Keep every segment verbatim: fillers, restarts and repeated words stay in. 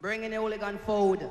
Bringing the Holy Gun forward.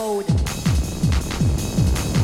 Code. Mm-hmm.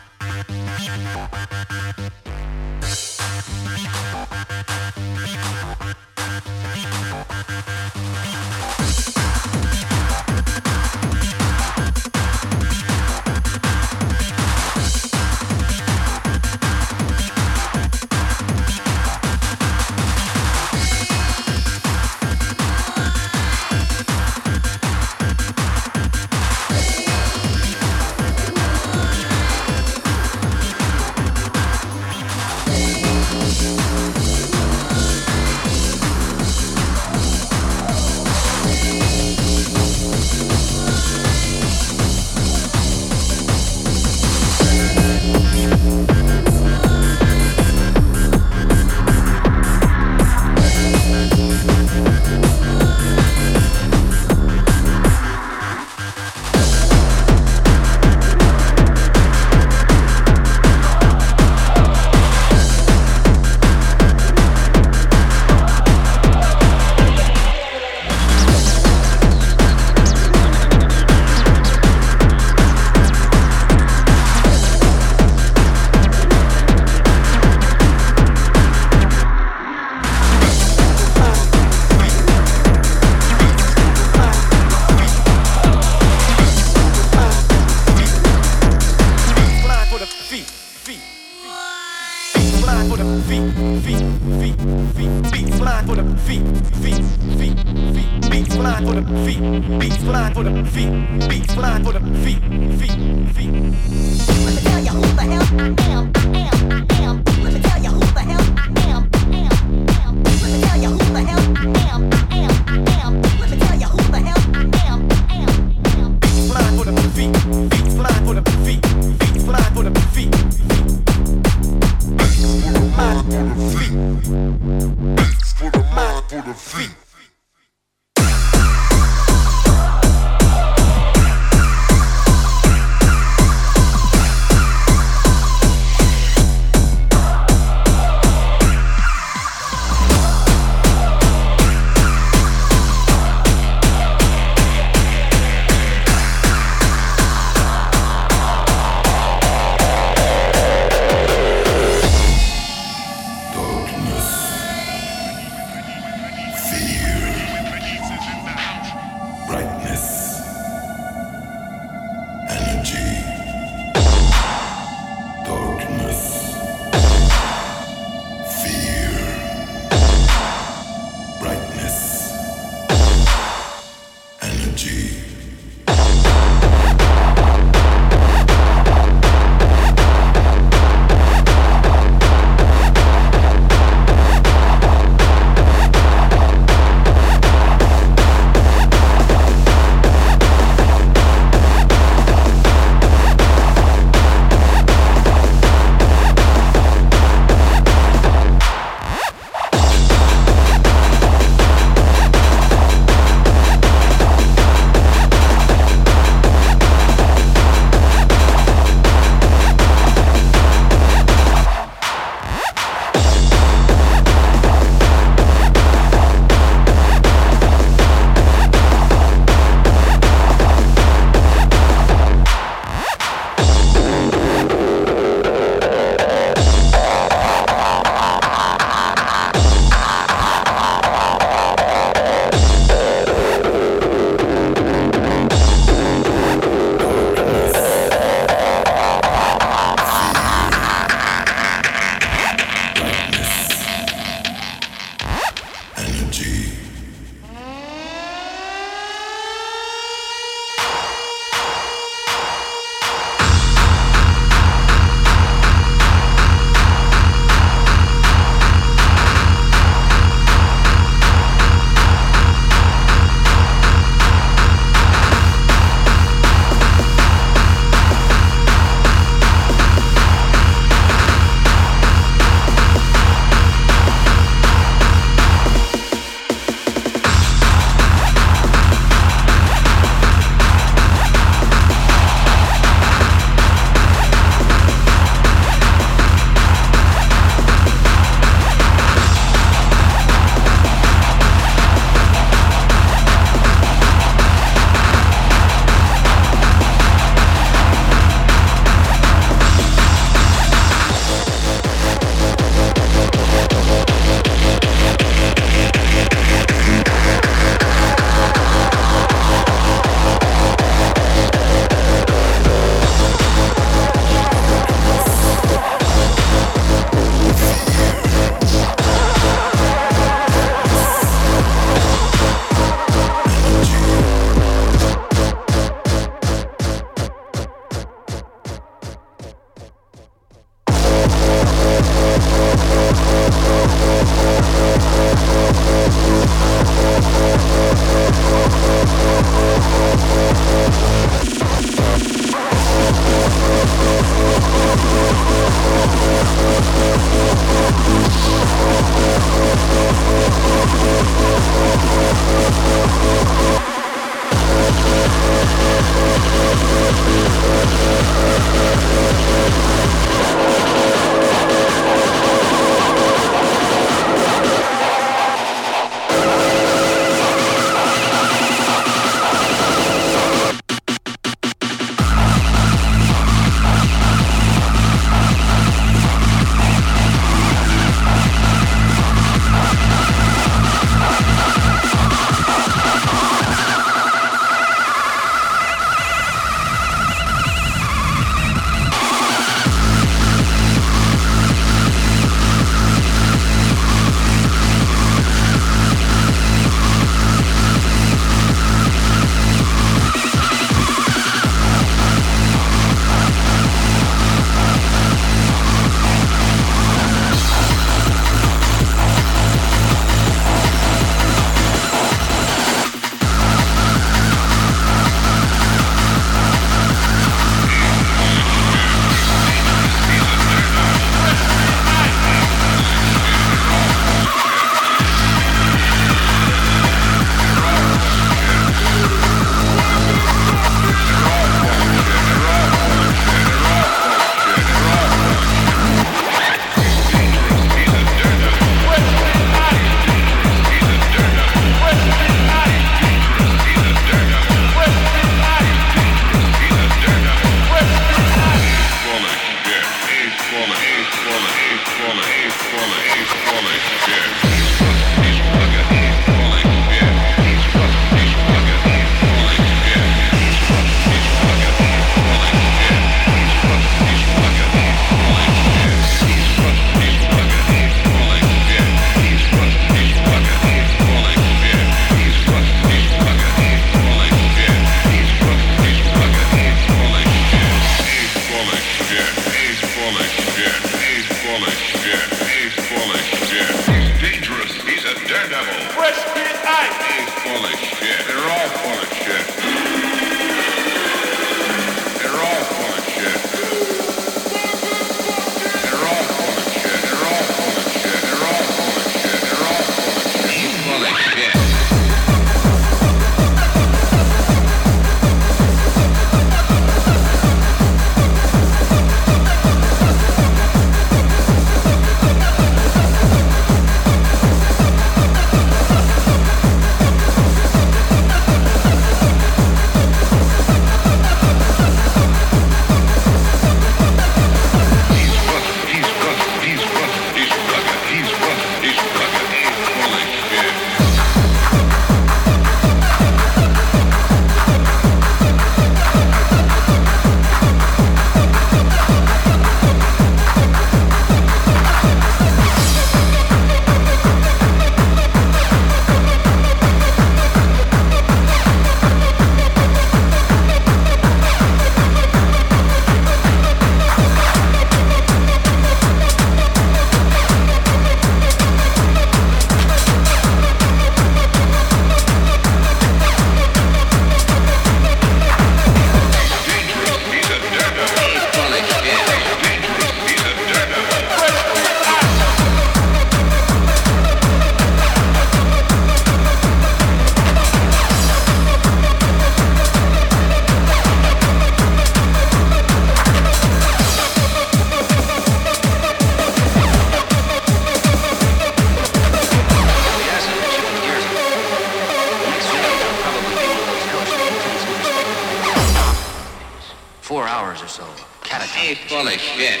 four hours or so. Catastrophic. Hey, full of shit.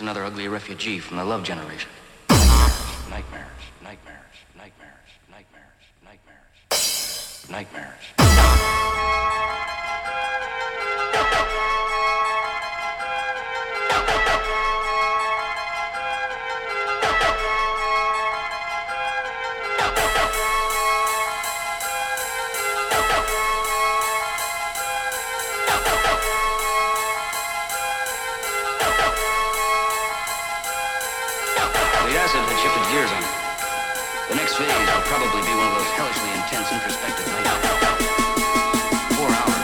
Another ugly refugee from the love generation. Nightmares, nightmares, nightmares, nightmares, nightmares, nightmares. The next phase will probably be one of those hellishly intense introspective nights. Four hours.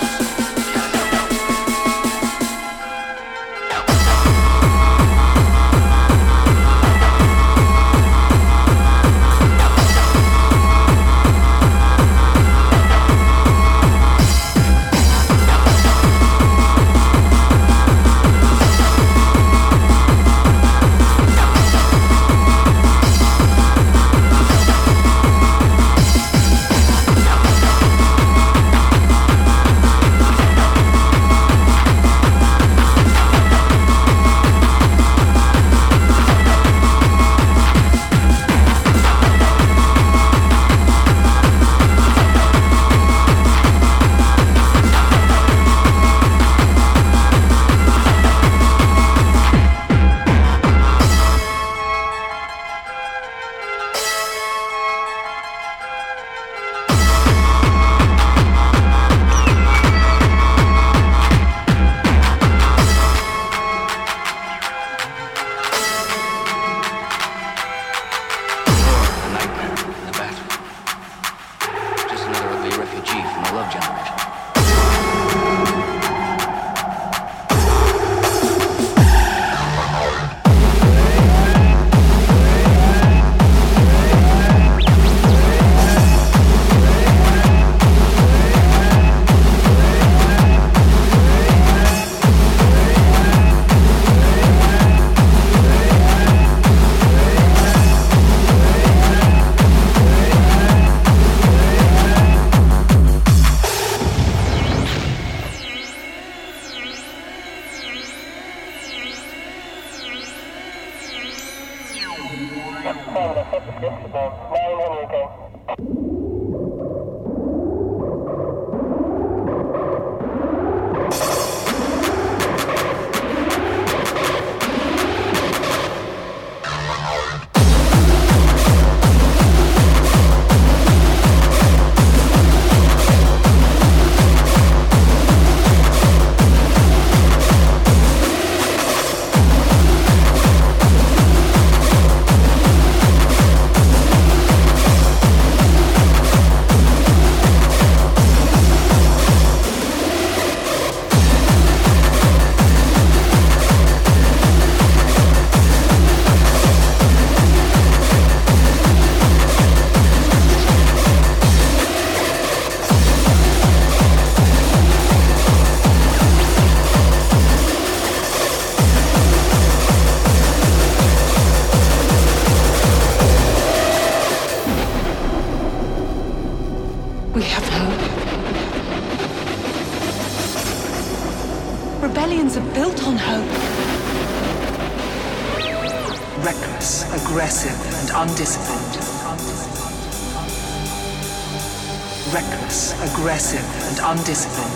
Undisciplined.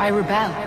I rebel. I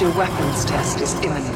Your weapons test is imminent.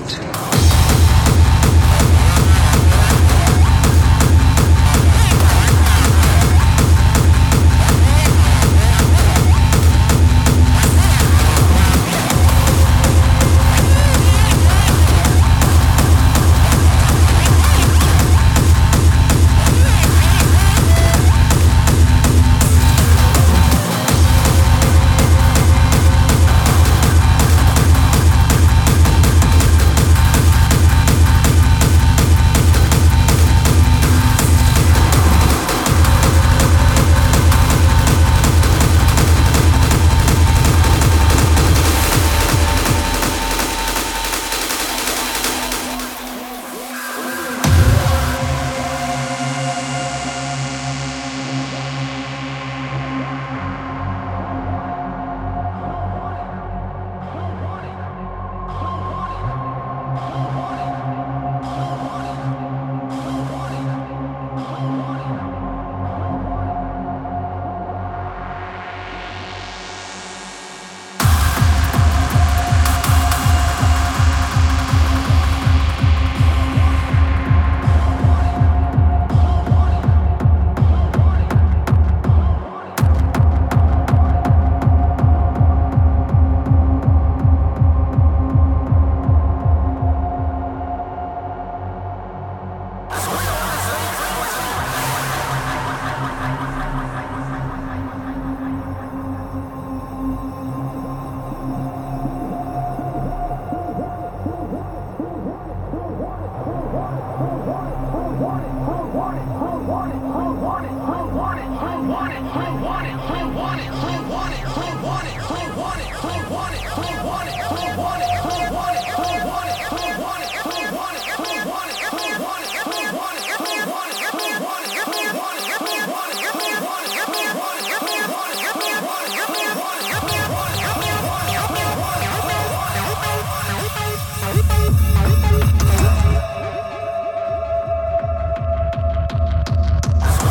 Let's go.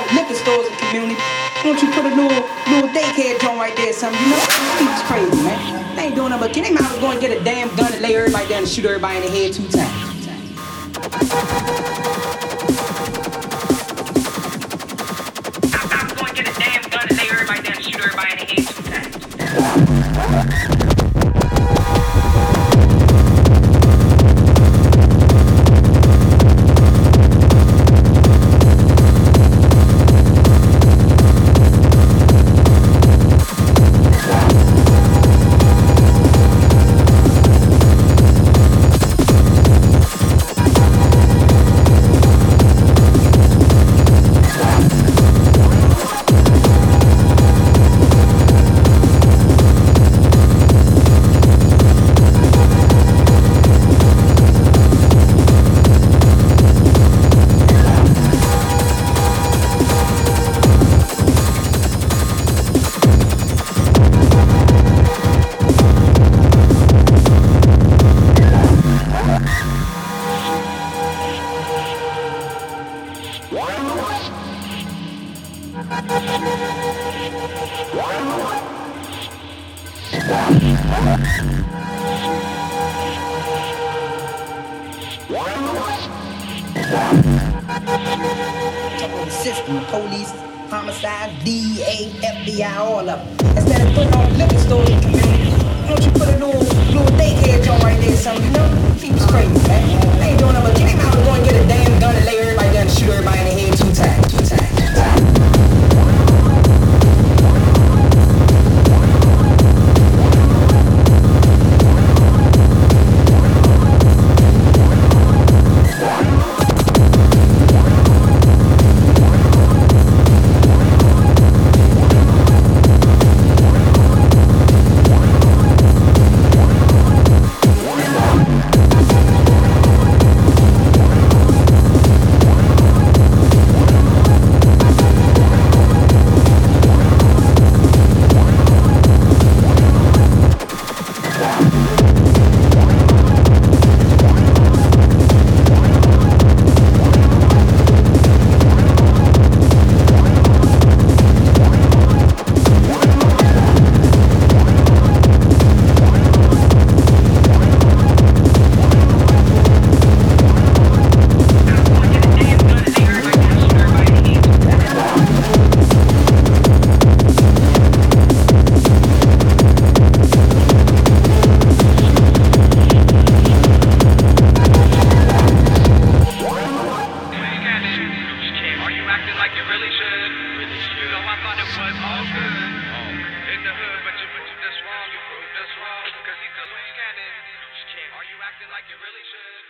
wrong with liquor stores and community. Why don't you put a little, little daycare joint right there or something, you know? It's crazy, man. They ain't doing nothing but kidding. They might as well go and get a damn gun and lay everybody down and shoot everybody in the head two times. Like you really should.